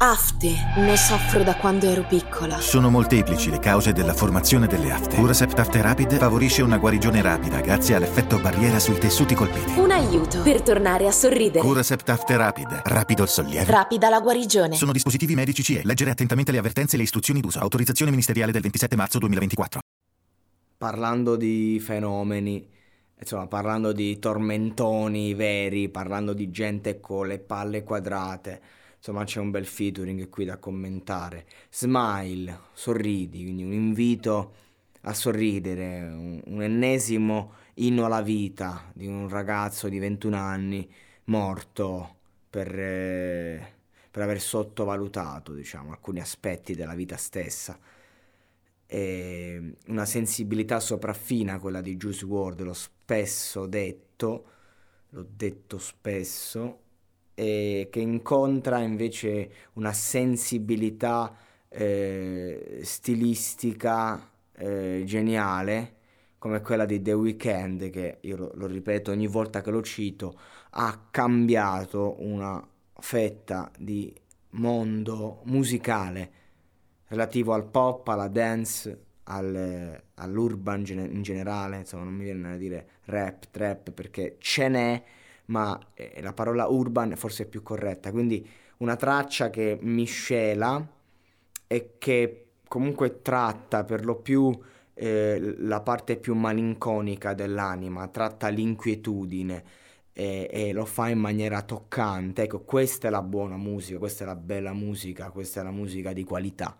Afte. Ne soffro da quando ero piccola. Sono molteplici le cause della formazione delle afte. Cura Sept Afte Rapid favorisce una guarigione rapida grazie all'effetto barriera sui tessuti colpiti. Un aiuto per tornare a sorridere. Cura Sept Afte Rapid. Rapido il sollievo. Rapida la guarigione. Sono dispositivi medici CE. Leggere attentamente le avvertenze e le istruzioni d'uso. Autorizzazione ministeriale del 27 marzo 2024. Parlando di fenomeni, insomma, parlando di tormentoni veri, parlando di gente con le palle quadrate, insomma c'è un bel featuring qui da commentare. Smile, sorridi, quindi un invito a sorridere, un ennesimo inno alla vita di un ragazzo di 21 anni morto per aver sottovalutato, diciamo, alcuni aspetti della vita stessa. E una sensibilità sopraffina quella di Juice WRLD, l'ho detto spesso, e che incontra invece una sensibilità stilistica geniale come quella di The Weeknd, che io lo ripeto ogni volta che lo cito, ha cambiato una fetta di mondo musicale relativo al pop, alla dance, all'urban in generale, insomma non mi viene da dire rap, trap perché ce n'è, ma la parola urban forse è più corretta, quindi una traccia che miscela e che comunque tratta per lo più la parte più malinconica dell'anima, tratta l'inquietudine e lo fa in maniera toccante. Ecco, questa è la buona musica, questa è la bella musica, questa è la musica di qualità.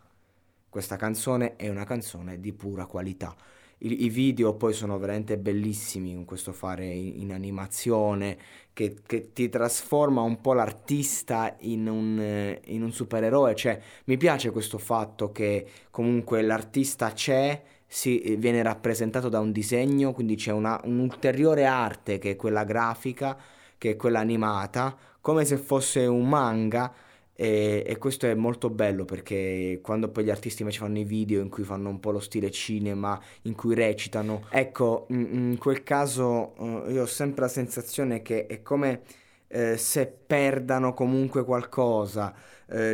Questa canzone è una canzone di pura qualità. I video poi sono veramente bellissimi, con questo fare in animazione che ti trasforma un po' l'artista in un supereroe. Cioè, mi piace questo fatto che comunque l'artista viene rappresentato da un disegno, quindi c'è un'ulteriore arte che è quella grafica, che è quella animata, come se fosse un manga. E questo è molto bello, perché quando poi gli artisti invece fanno i video in cui fanno un po' lo stile cinema, in cui recitano, ecco, in quel caso io ho sempre la sensazione che è come se perdano comunque qualcosa,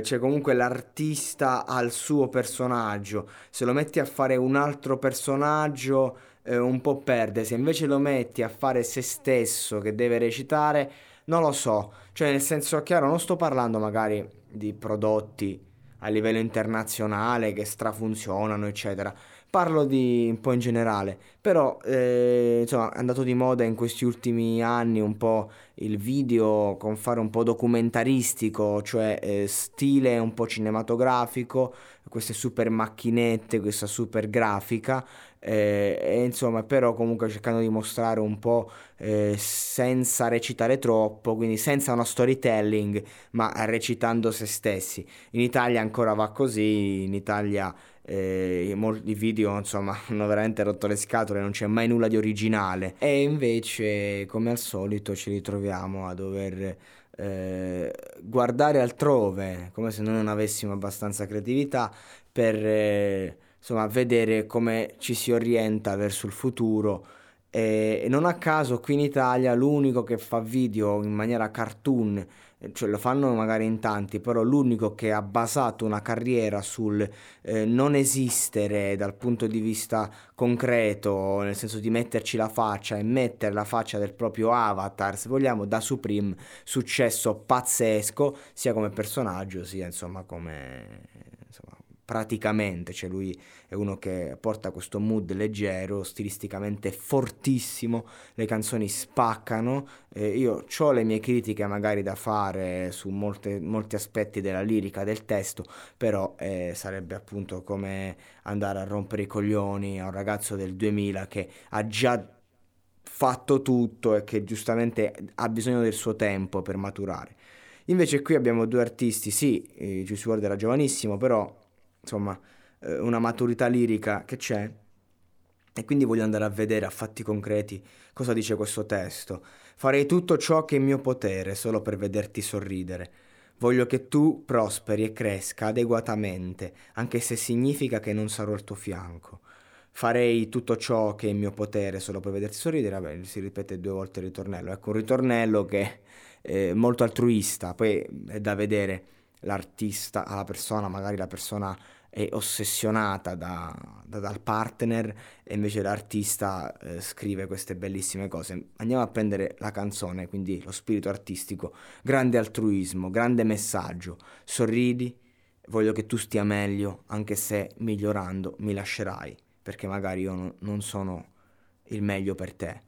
cioè comunque l'artista ha il suo personaggio, se lo metti a fare un altro personaggio un po' perde, se invece lo metti a fare se stesso che deve recitare, non lo so, cioè nel senso chiaro, non sto parlando magari di prodotti a livello internazionale che strafunzionano eccetera, parlo di un po' in generale, però insomma è andato di moda in questi ultimi anni un po' il video con fare un po' documentaristico, cioè stile un po' cinematografico, queste super macchinette, questa super grafica, e insomma però comunque cercando di mostrare un po' senza recitare troppo, quindi senza uno storytelling ma recitando se stessi. In Italia ancora va così, in Italia molti video insomma hanno veramente rotto le scatole, non c'è mai nulla di originale, e invece come al solito ci ritroviamo a dover guardare altrove come se noi non avessimo abbastanza creatività per insomma vedere come ci si orienta verso il futuro. E non a caso qui in Italia l'unico che fa video in maniera cartoon, cioè lo fanno magari in tanti, però l'unico che ha basato una carriera sul non esistere dal punto di vista concreto, nel senso di metterci la faccia e mettere la faccia del proprio avatar, se vogliamo, da Supreme, successo pazzesco sia come personaggio sia insomma come praticamente, cioè lui è uno che porta questo mood leggero, stilisticamente fortissimo, le canzoni spaccano, io ho le mie critiche magari da fare su molti aspetti della lirica, del testo, però sarebbe appunto come andare a rompere i coglioni a un ragazzo del 2000 che ha già fatto tutto e che giustamente ha bisogno del suo tempo per maturare. Invece qui abbiamo due artisti, sì, Juice WRLD era giovanissimo, però insomma una maturità lirica che c'è, e quindi voglio andare a vedere a fatti concreti cosa dice questo testo. Farei tutto ciò che è in mio potere solo per vederti sorridere. Voglio che tu prosperi e cresca adeguatamente, anche se significa che non sarò al tuo fianco. Farei tutto ciò che è in mio potere solo per vederti sorridere. Vabbè, si ripete 2 volte il ritornello. Ecco, un ritornello che è molto altruista, poi è da vedere l'artista alla persona, magari la persona è ossessionata dal partner e invece l'artista scrive queste bellissime cose. Andiamo a prendere la canzone, quindi lo spirito artistico, grande altruismo, grande messaggio, sorridi, voglio che tu stia meglio, anche se migliorando mi lascerai, perché magari io non sono il meglio per te.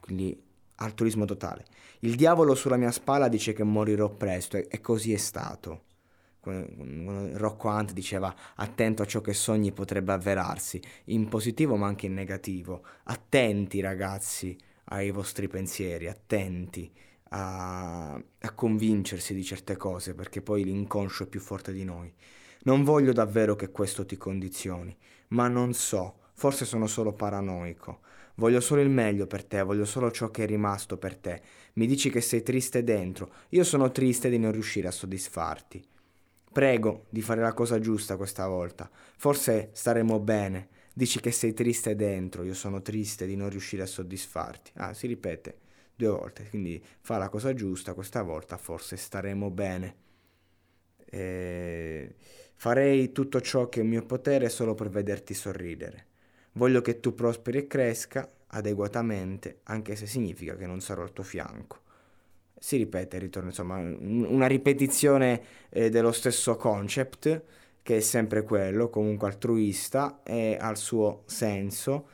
Quindi altruismo totale. Il diavolo sulla mia spalla dice che morirò presto, e così è stato. Rocco Hunt diceva: attento a ciò che sogni, potrebbe avverarsi, in positivo ma anche in negativo. Attenti ragazzi ai vostri pensieri, attenti a convincersi di certe cose, perché poi l'inconscio è più forte di noi. Non voglio davvero che questo ti condizioni, ma non so, forse sono solo paranoico. Voglio solo il meglio per te, voglio solo ciò che è rimasto per te. Mi dici che sei triste dentro, io sono triste di non riuscire a soddisfarti. Prego di fare la cosa giusta questa volta, forse staremo bene. Dici che sei triste dentro, io sono triste di non riuscire a soddisfarti. Ah, si ripete 2 volte, quindi fa la cosa giusta questa volta, forse staremo bene. Farei tutto ciò che è in mio potere solo per vederti sorridere. Voglio che tu prosperi e cresca adeguatamente, anche se significa che non sarò al tuo fianco. Si ripete, ritorno, insomma, una ripetizione dello stesso concept, che è sempre quello, comunque altruista e al suo senso,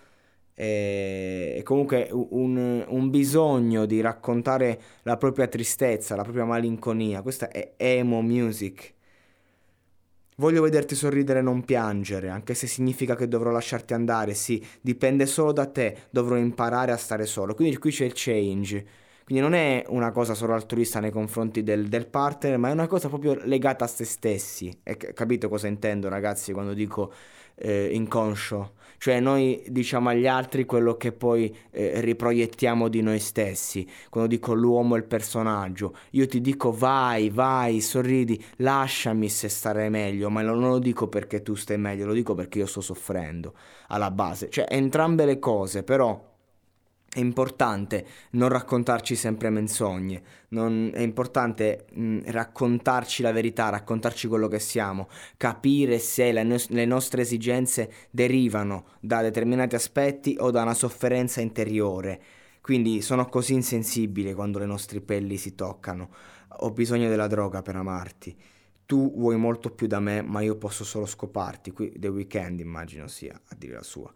e comunque un bisogno di raccontare la propria tristezza, la propria malinconia. Questa è emo music. Voglio vederti sorridere e non piangere, anche se significa che dovrò lasciarti andare, sì, dipende solo da te, dovrò imparare a stare solo. Quindi qui c'è il change, quindi non è una cosa solo altruista nei confronti del partner, ma è una cosa proprio legata a se stessi. E capito cosa intendo, ragazzi, quando dico inconscio? Cioè noi diciamo agli altri quello che poi riproiettiamo di noi stessi. Quando dico l'uomo è il personaggio, io ti dico vai, sorridi, lasciami se starai meglio, ma non lo dico perché tu stai meglio, lo dico perché io sto soffrendo alla base. Cioè entrambe le cose, però è importante non raccontarci sempre menzogne, è importante raccontarci la verità, raccontarci quello che siamo, capire se le nostre esigenze derivano da determinati aspetti o da una sofferenza interiore. Quindi sono così insensibile quando le nostre pelli si toccano. Ho bisogno della droga per amarti. Tu vuoi molto più da me, ma io posso solo scoparti. Qui The Weeknd immagino sia a dire la sua.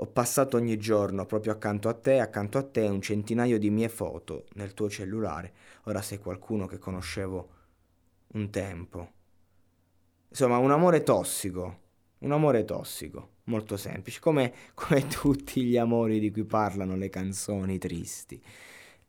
Ho passato ogni giorno proprio accanto a te, un centinaio di mie foto nel tuo cellulare. Ora sei qualcuno che conoscevo un tempo. Insomma, un amore tossico, molto semplice, come tutti gli amori di cui parlano le canzoni tristi.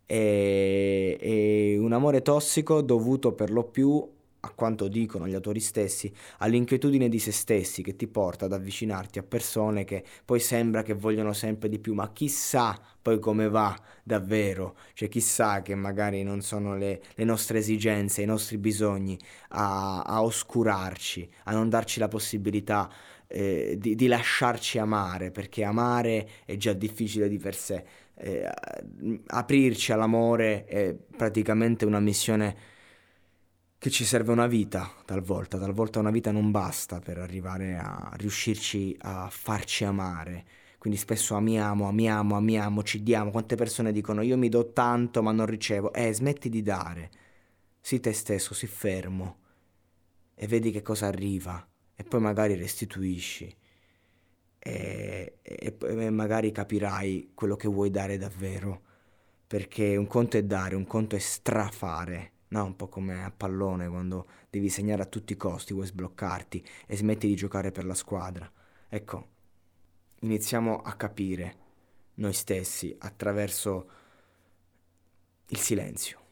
E un amore tossico dovuto per lo più, a quanto dicono gli autori stessi, all'inquietudine di se stessi, che ti porta ad avvicinarti a persone che poi sembra che vogliono sempre di più, ma chissà poi come va davvero, cioè chissà che magari non sono le nostre esigenze, i nostri bisogni a oscurarci, a non darci la possibilità di lasciarci amare, perché amare è già difficile di per sé, aprirci all'amore è praticamente una missione che ci serve una vita, talvolta una vita non basta per arrivare a riuscirci a farci amare. Quindi spesso amiamo, ci diamo. Quante persone dicono io mi do tanto ma non ricevo. Smetti di dare, sii te stesso, sii fermo e vedi che cosa arriva, e poi magari restituisci e magari capirai quello che vuoi dare davvero, perché un conto è dare, un conto è strafare, no? Un po' come a pallone, quando devi segnare a tutti i costi, vuoi sbloccarti e smetti di giocare per la squadra. Ecco, iniziamo a capire noi stessi attraverso il silenzio.